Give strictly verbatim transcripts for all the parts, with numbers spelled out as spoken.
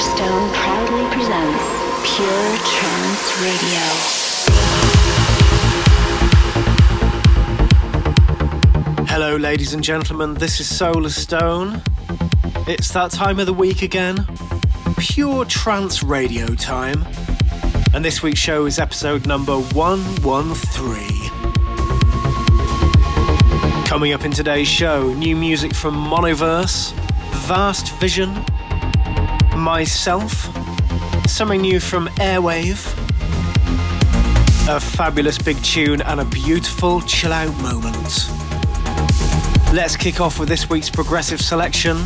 Solar Stone proudly presents Pure Trance Radio. Hello, ladies and gentlemen, this is Solar Stone. It's that time of the week again, Pure Trance Radio time. And this week's show is episode number one one three. Coming up in today's show, new music from Monoverse, Vast Vision, myself, something new from Airwave, a fabulous big tune and a beautiful chill out moment. Let's kick off with this week's progressive selection.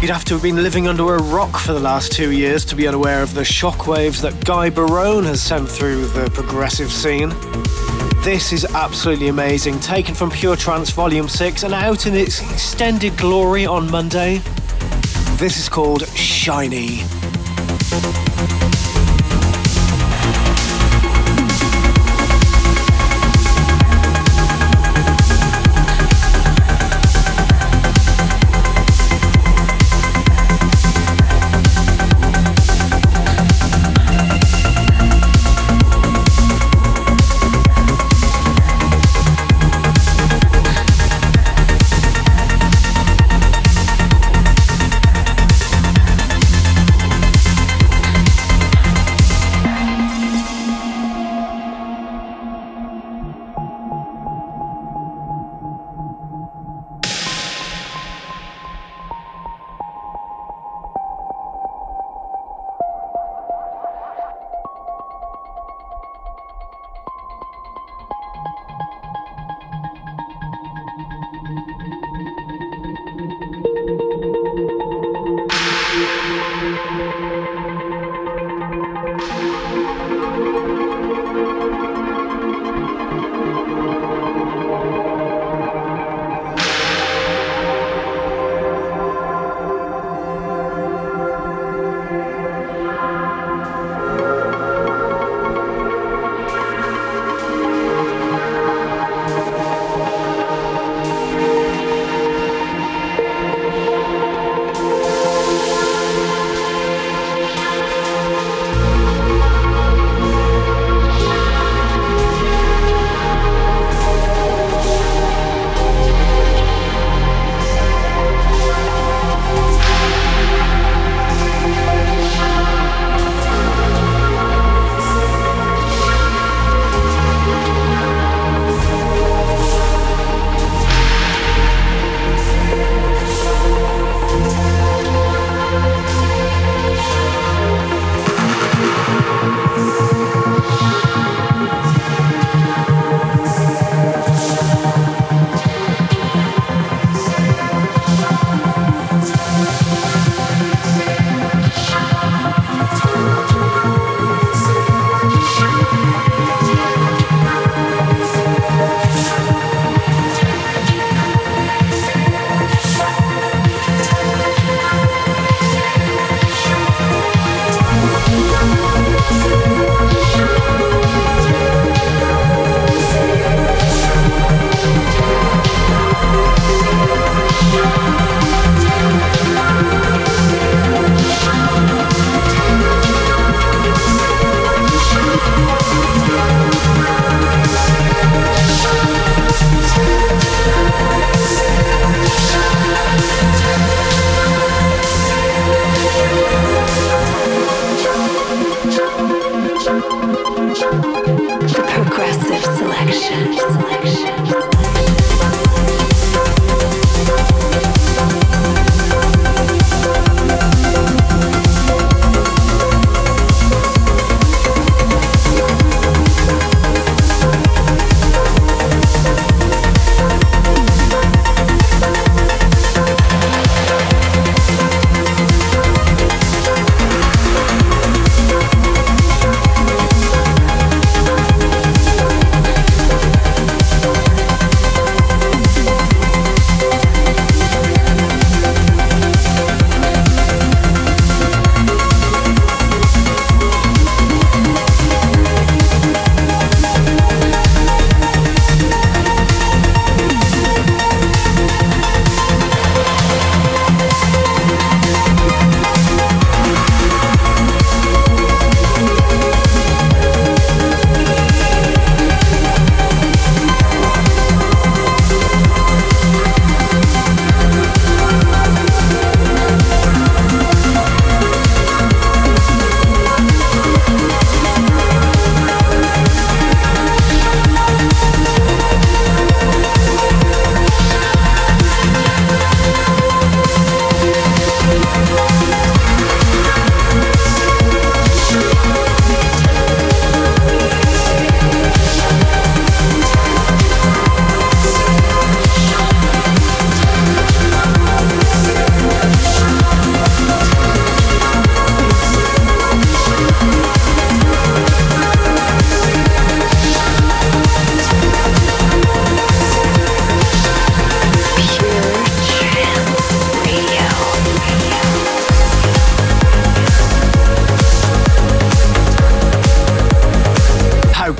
You'd have to have been living under a rock for the last two years to be unaware of the shockwaves that Guy Barone has sent through the progressive scene. This is absolutely amazing, taken from Pure Trance Volume six and out in its extended glory on Monday. This is called Shiny.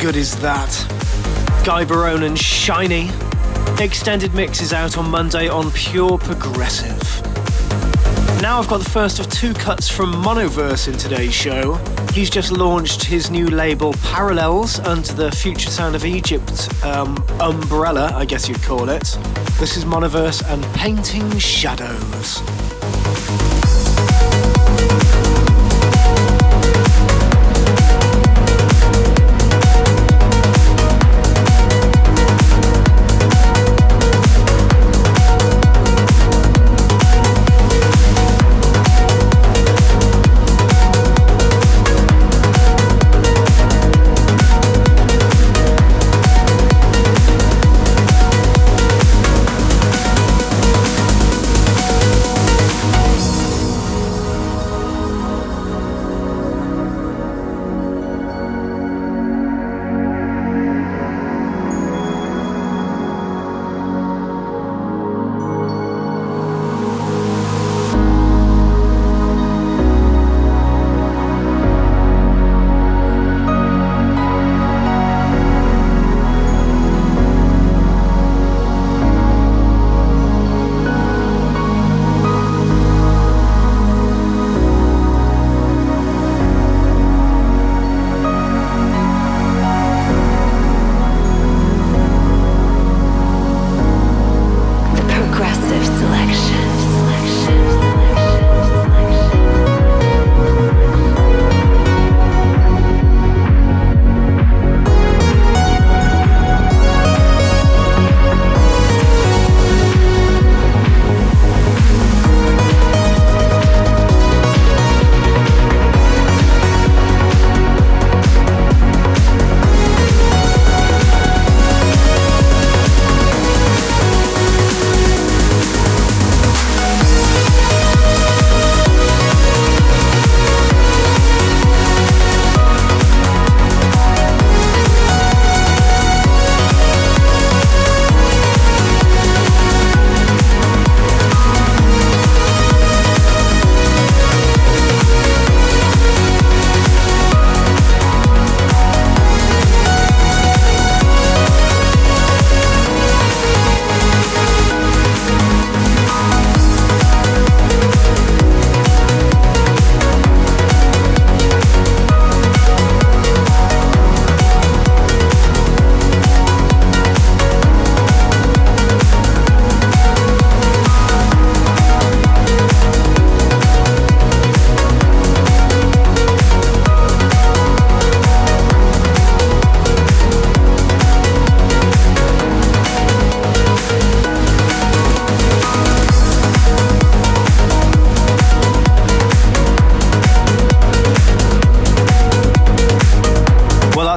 good is that? Guy Barone and Shiny. Extended mix is out on Monday on Pure Progressive. Now I've got the first of two cuts from Monoverse in today's show. He's just launched his new label Parallels under the Future Sound of Egypt um, umbrella, I guess you'd call it. This is Monoverse and Painting Shadows.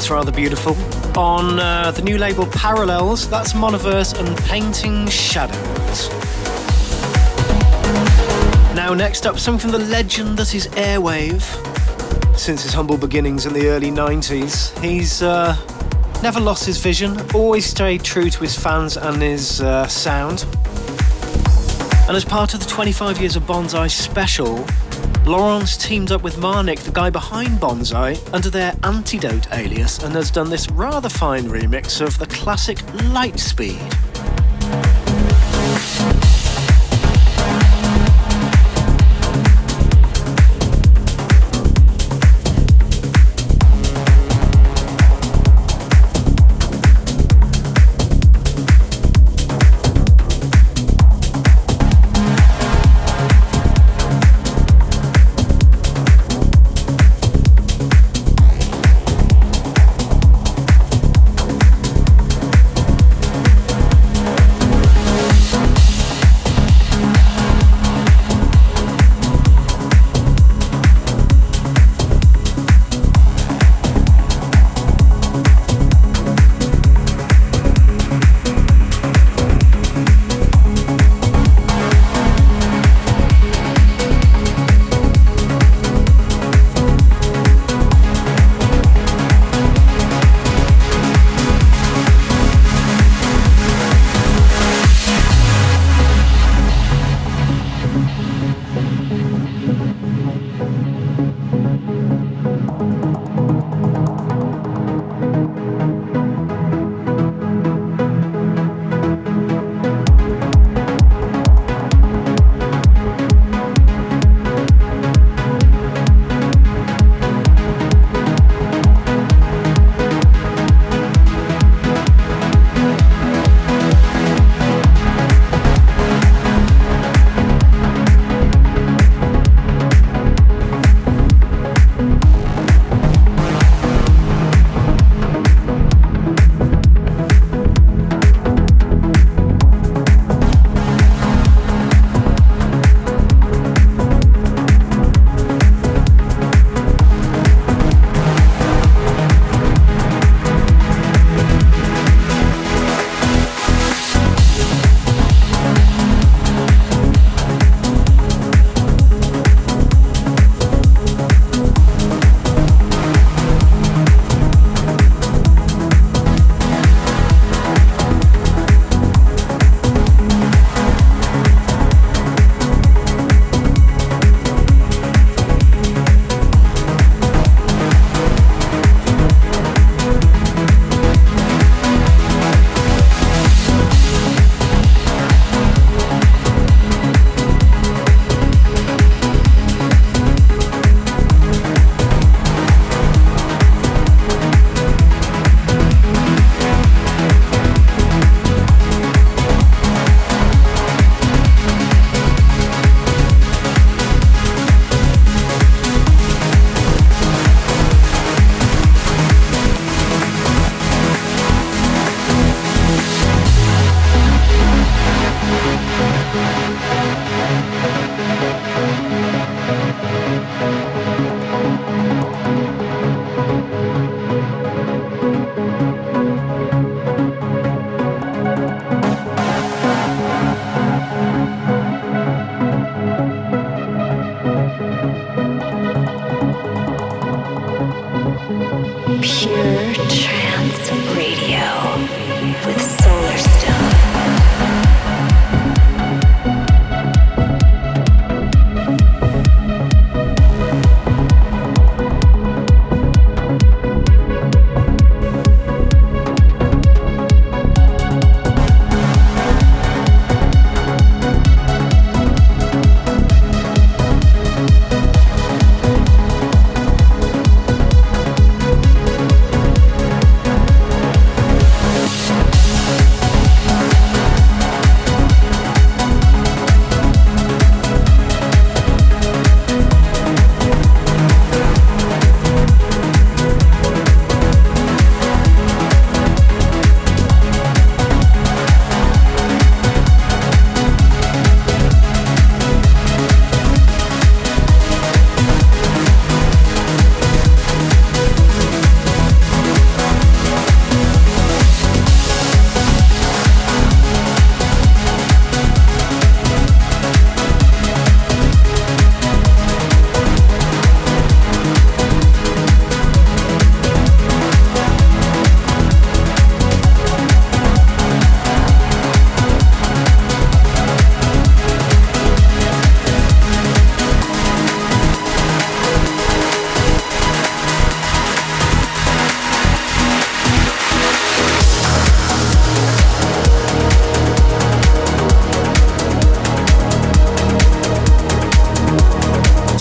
Rather beautiful. On uh, the new label Parallels, that's Monoverse and Painting Shadows. Now next up, something from the legend that is Airwave. Since his humble beginnings in the early nineties, he's uh, never lost his vision, always stayed true to his fans and his uh, sound. And as part of the twenty-five Years of Bonzai special, Laurence teamed up with Marnik, the guy behind Bonzai, under their Antidote alias, and has done this rather fine remix of the classic Lightspeed.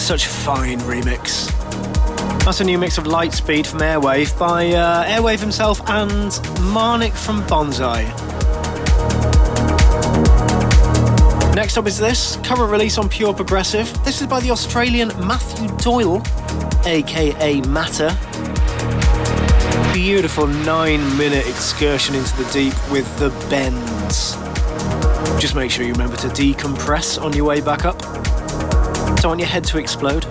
such a fine remix. That's a new mix of Lightspeed from Airwave by uh, Airwave himself and Marnik from Bonzai. Next up is this, current release on Pure Progressive. This is by the Australian Matthew Doyle, aka Matter. Beautiful nine-minute excursion into the deep with the Bends. Just make sure you remember to decompress on your way back up. Don't want your head to explode.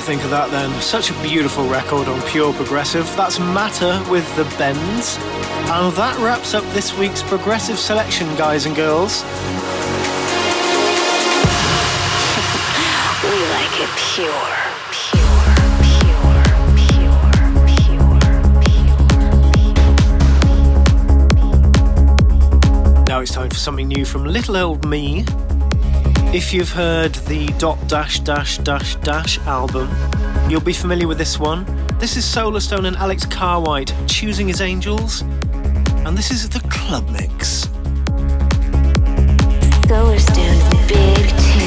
Think of that then. Such a beautiful record on Pure Progressive. That's Matter with the Bends. And that wraps up this week's Progressive selection, guys and girls. We like it pure. Pure, pure, pure, pure. Now it's time for something new from little old me. If you've heard the dot dash dash dash dash album, you'll be familiar with this one. This is Solar Stone and Alex Karweit, Choosing His Angels, and this is the club mix. Solar Stone's big tune.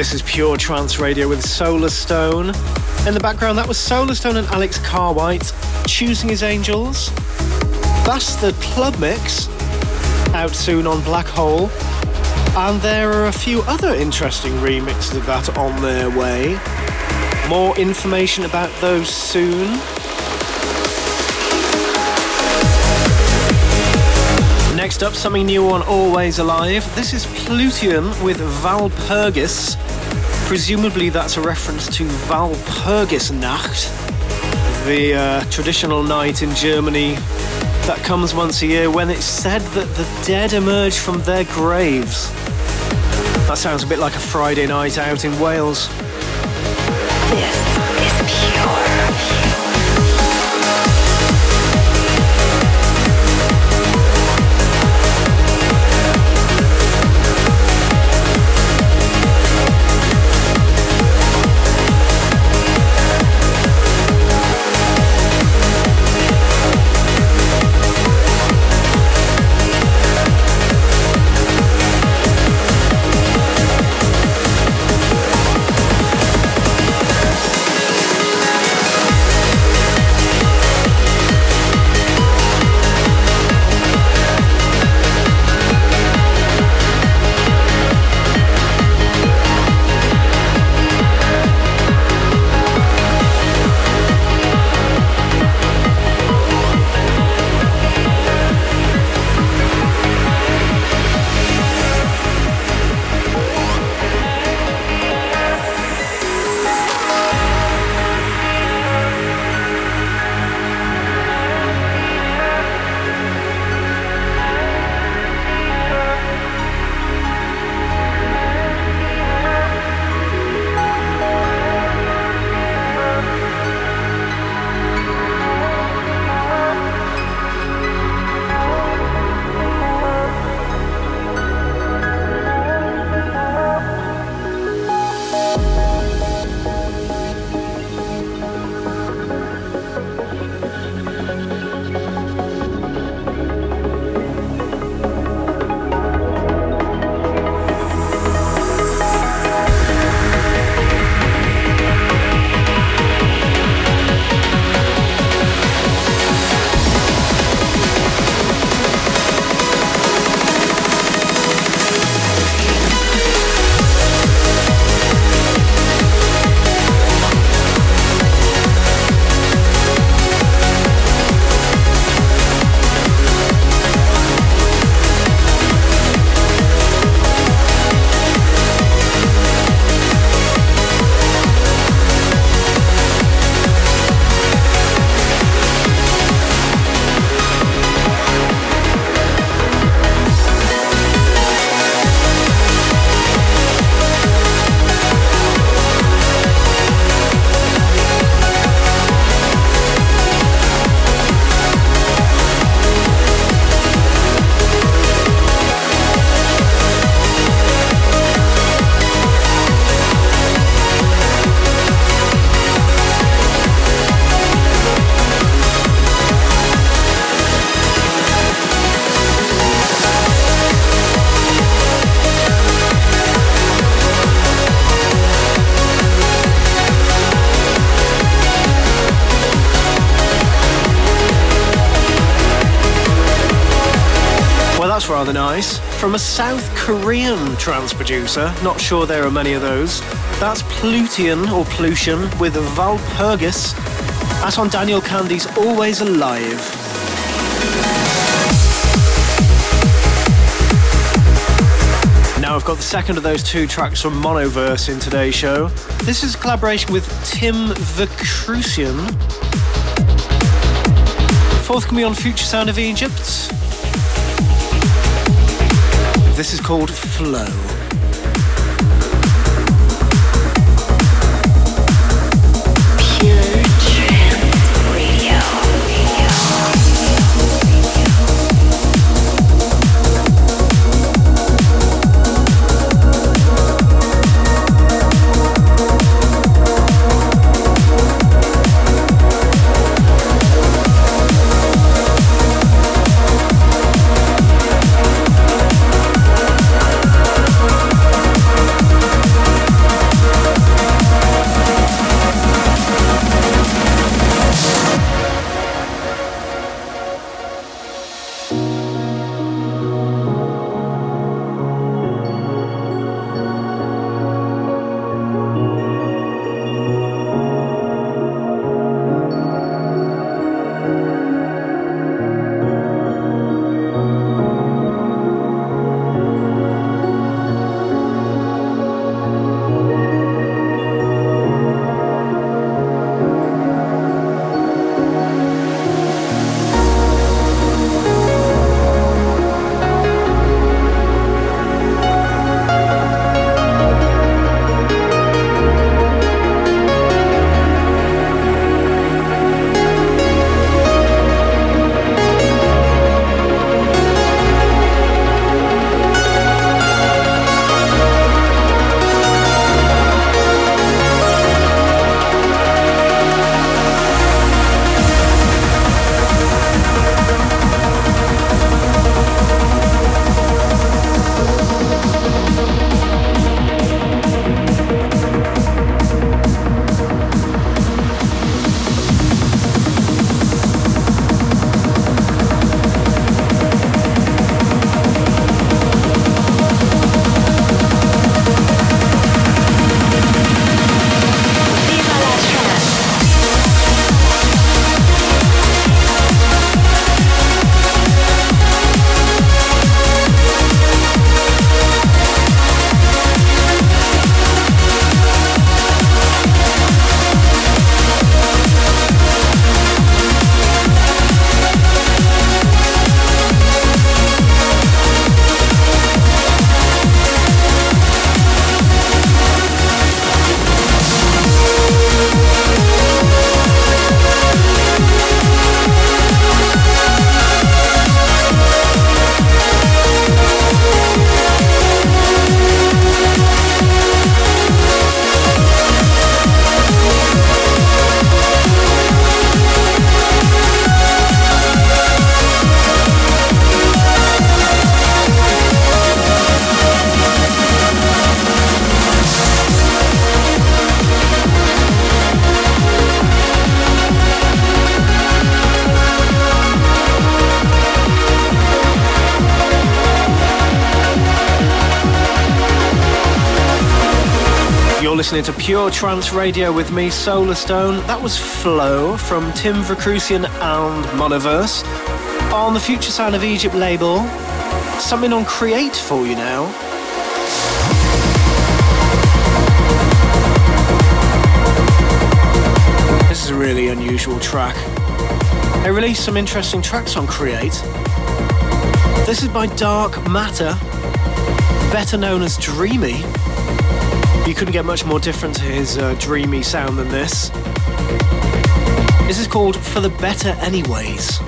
This is Pure Trance Radio with Solar Stone. In the background, that was Solar Stone and Alex Karweit, Choosing His Angels. That's the club mix, out soon on Black Hole. And there are a few other interesting remixes of that on their way. More information about those soon. Next up, something new on Always Alive. This is Plutian with Valpurgis. Presumably that's a reference to Walpurgisnacht, the uh, traditional night in Germany that comes once a year when it's said that the dead emerge from their graves. That sounds a bit like a Friday night out in Wales. This is Pure. Rather nice. From a South Korean trance producer, not sure there are many of those. That's Plutian or Plutian with Valpurgis. That's on Daniel Candy's Always Alive. Now I've got the second of those two tracks from Monoverse in today's show. This is a collaboration with Tim Verkruissen. Forthcoming on Future Sound of Egypt. This is called Flow. You're listening to Pure Trance Radio with me, Solar Stone. That was Flow from Tim Verkruissen and Monoverse on the Future Sound of Egypt label. Something on Create for you now. This is a really unusual track. They released some interesting tracks on Create. This is by Dark Matter, better known as Dreamy. You couldn't get much more different to his uh, dreamy sound than this. This is called For the Better Anyways.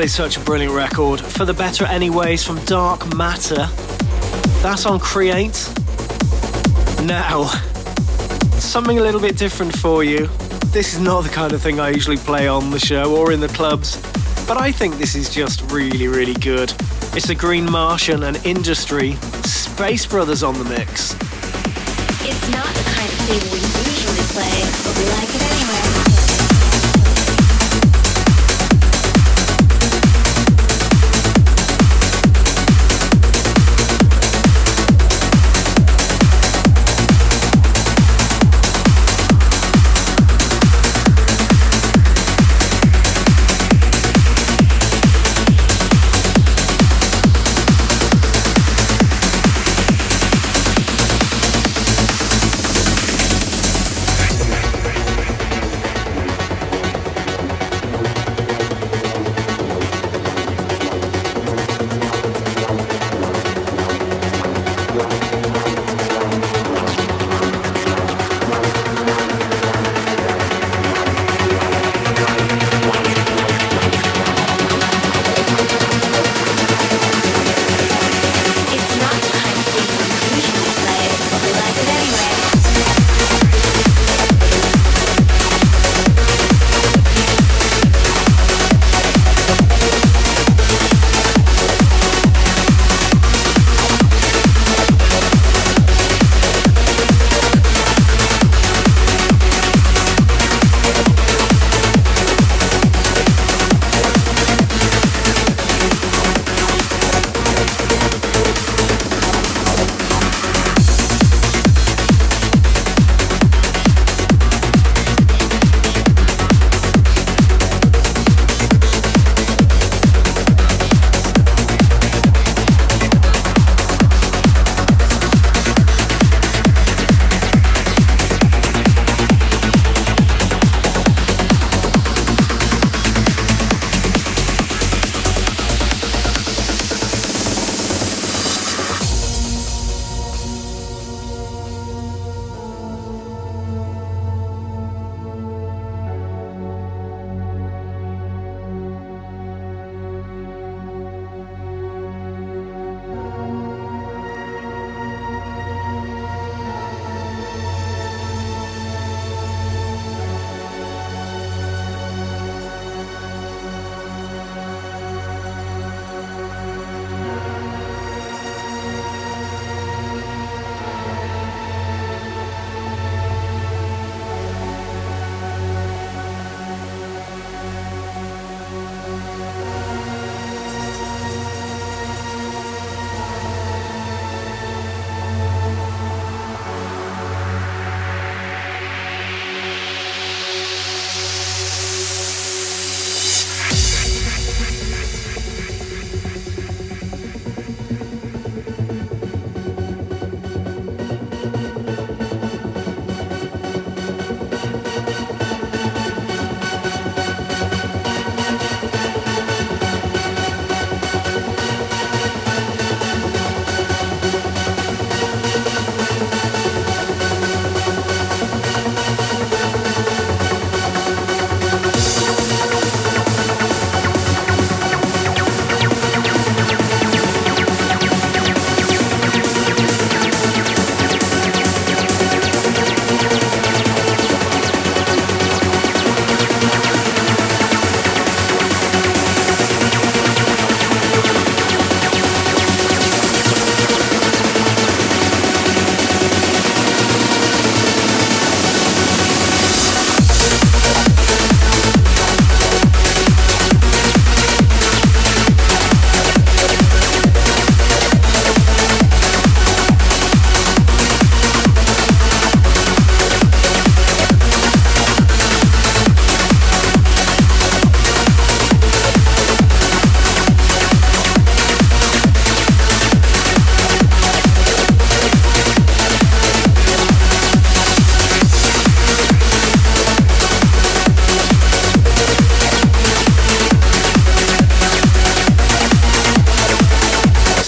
That is such a brilliant record. For the Better Anyways from Dark Matter. That's on Create. Now, something a little bit different for you. This is not the kind of thing I usually play on the show or in the clubs, but I think this is just really, really good. It's the Green Martian and Industry, Space Brothers on the mix. It's not the kind of thing we usually play, but we like it anyway.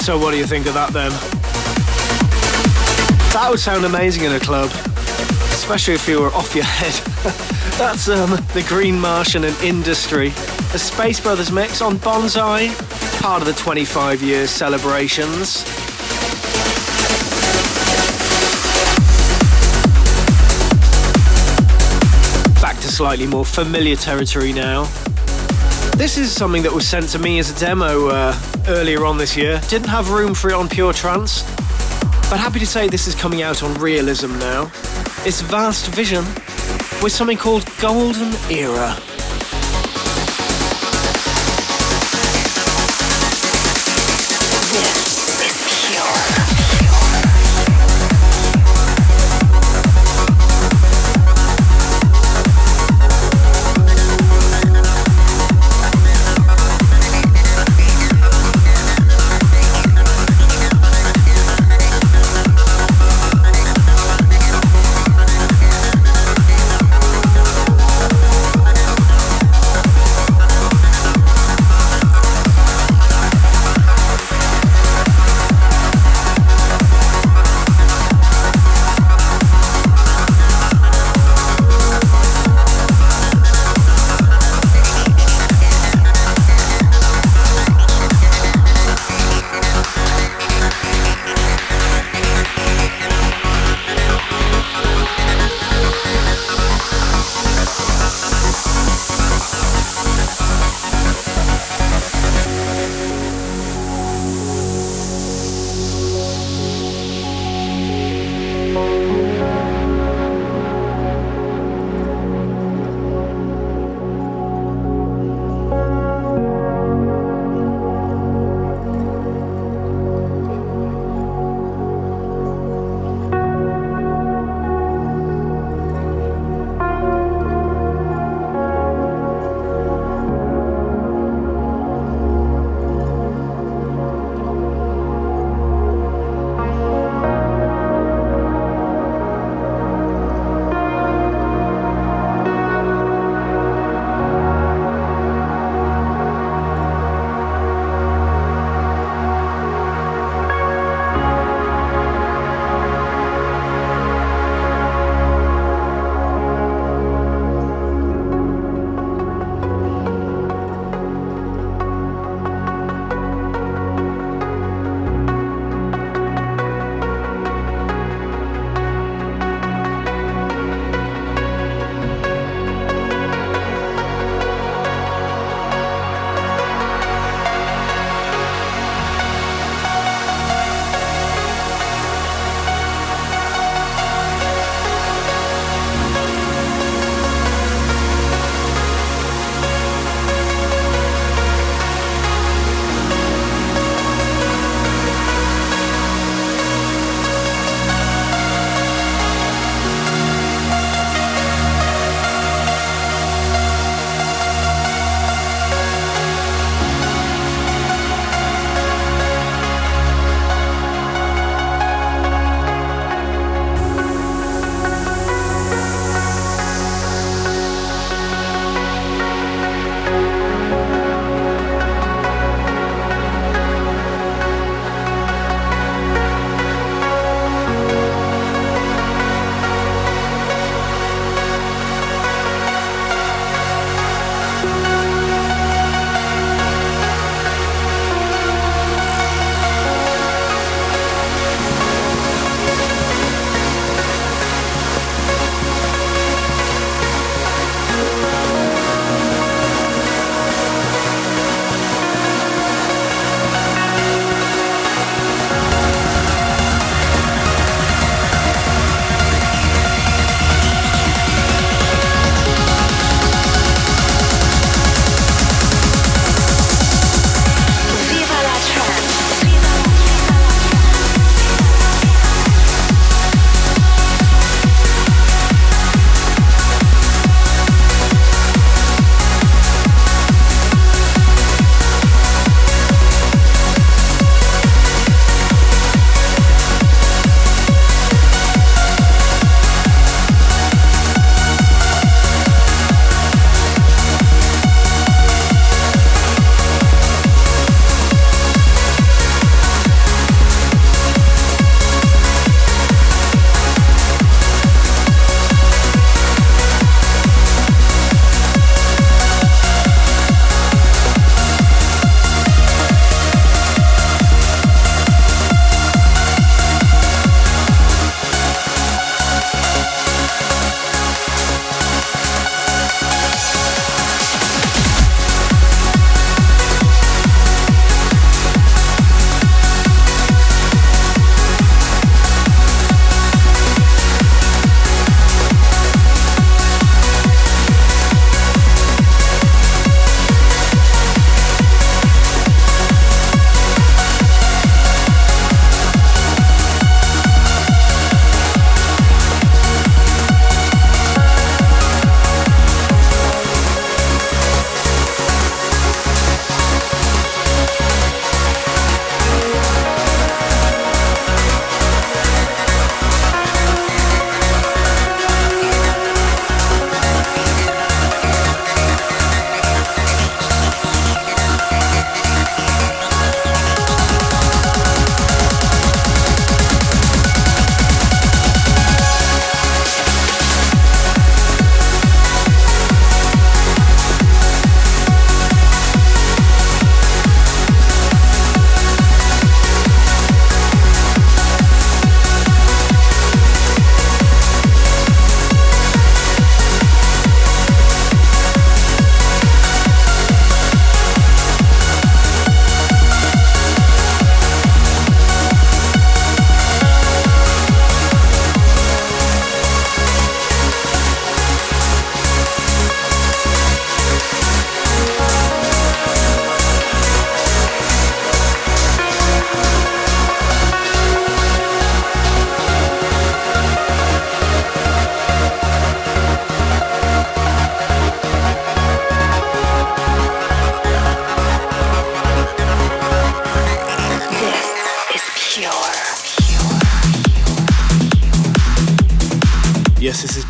So what do you think of that then? That would sound amazing in a club. especially if you were off your head. That's um, the Green Martian and Industry, a Space Brothers mix on Bonzai, part of the twenty-five year celebrations. Back to slightly more familiar territory now. This is something that was sent to me as a demo uh, earlier on this year. Didn't have room for it on Pure Trance, but happy to say this is coming out on Realism now. It's Vast Vision with something called Golden Era.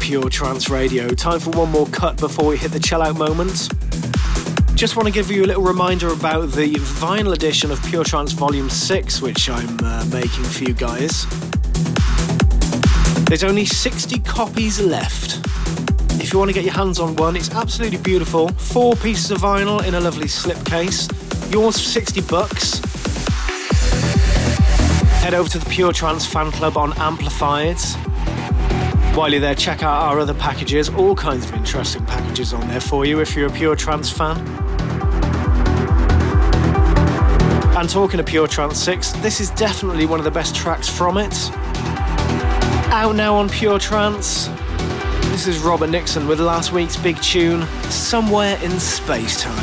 Pure Trance Radio. Time for one more cut before we hit the chill out moment. Just want to give you a little reminder about the vinyl edition of Pure Trance Volume six, which I'm uh, making for you guys. There's only sixty copies left. If you want to get your hands on one, it's absolutely beautiful. Four pieces of vinyl in a lovely slipcase. Yours for sixty bucks. Head over to the Pure Trance Fan Club on Amplified. While you're there, check out our other packages. All kinds of interesting packages on there for you if you're a Pure Trance fan. And talking of Pure Trance six, this is definitely one of the best tracks from it. Out now on Pure Trance, this is Robert Nixon with last week's big tune, Somewhere in Space Time.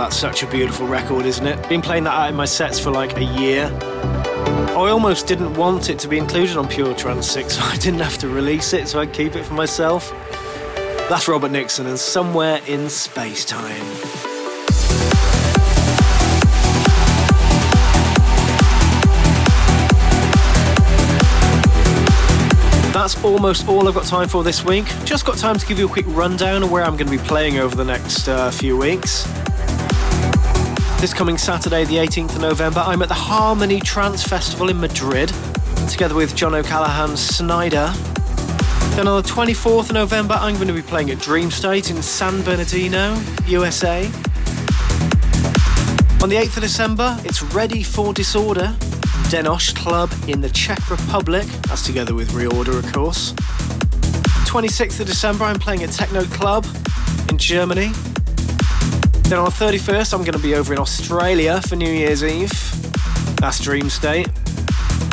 that's such a beautiful record, isn't it? Been playing that out in my sets for like a year. I almost didn't want it to be included on Pure Trance six, so I didn't have to release it, so I'd keep it for myself. That's Robert Nixon and Somewhere in Space Time. That's almost all I've got time for this week. Just got time to give you a quick rundown of where I'm going to be playing over the next uh, few weeks. This coming Saturday, the eighteenth of November, I'm at the Harmony Trance Festival in Madrid, together with John O'Callaghan's Snyder. Then on the twenty-fourth of November, I'm going to be playing at Dream State in San Bernardino, U S A. On the eighth of December, it's Ready for Disorder, Denosh Club in the Czech Republic. That's together with Reorder, of course. twenty-sixth of December, I'm playing at Techno Club in Germany. Then on the thirty-first, I'm going to be over in Australia for New Year's Eve. That's Dream State.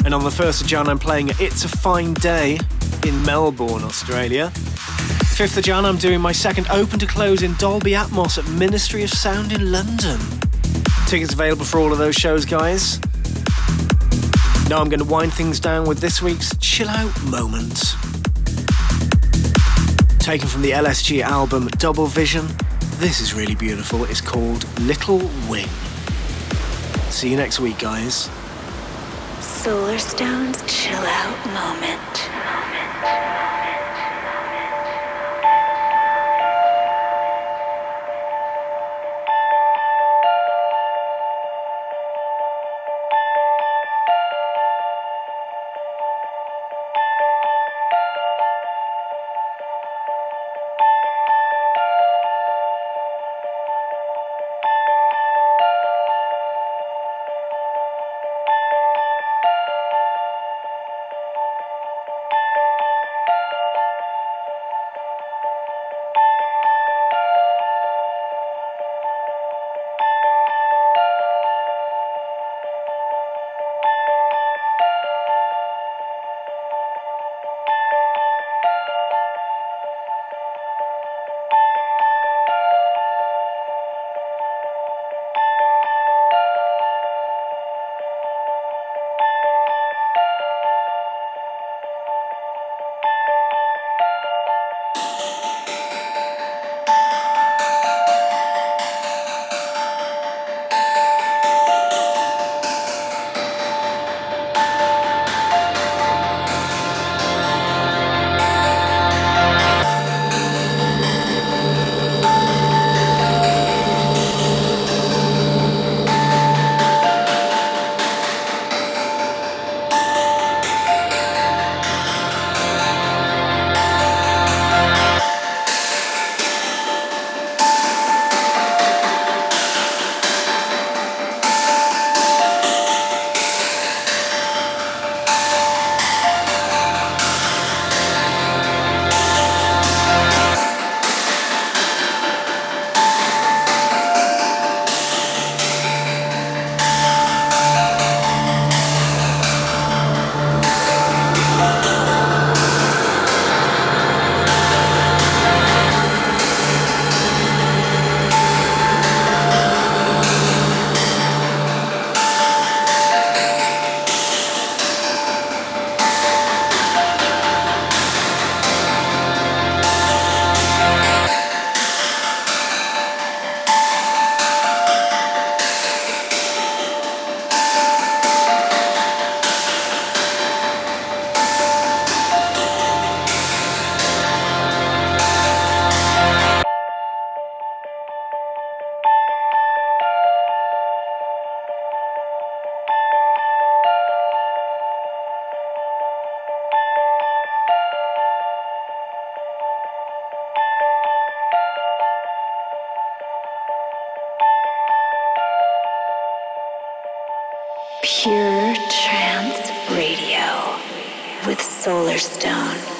And on the first of January, I'm playing at It's a Fine Day in Melbourne, Australia. fifth of January, I'm doing my second open to close in Dolby Atmos at Ministry of Sound in London. Tickets available for all of those shows, guys. Now I'm going to wind things down with this week's Chill Out Moment. Taken from the L S G album Double Vision, this is really beautiful. It's called Little Wing. See you next week, guys. Solar Stone's Chill Out Moment. Pure Trance Radio with Solar Stone.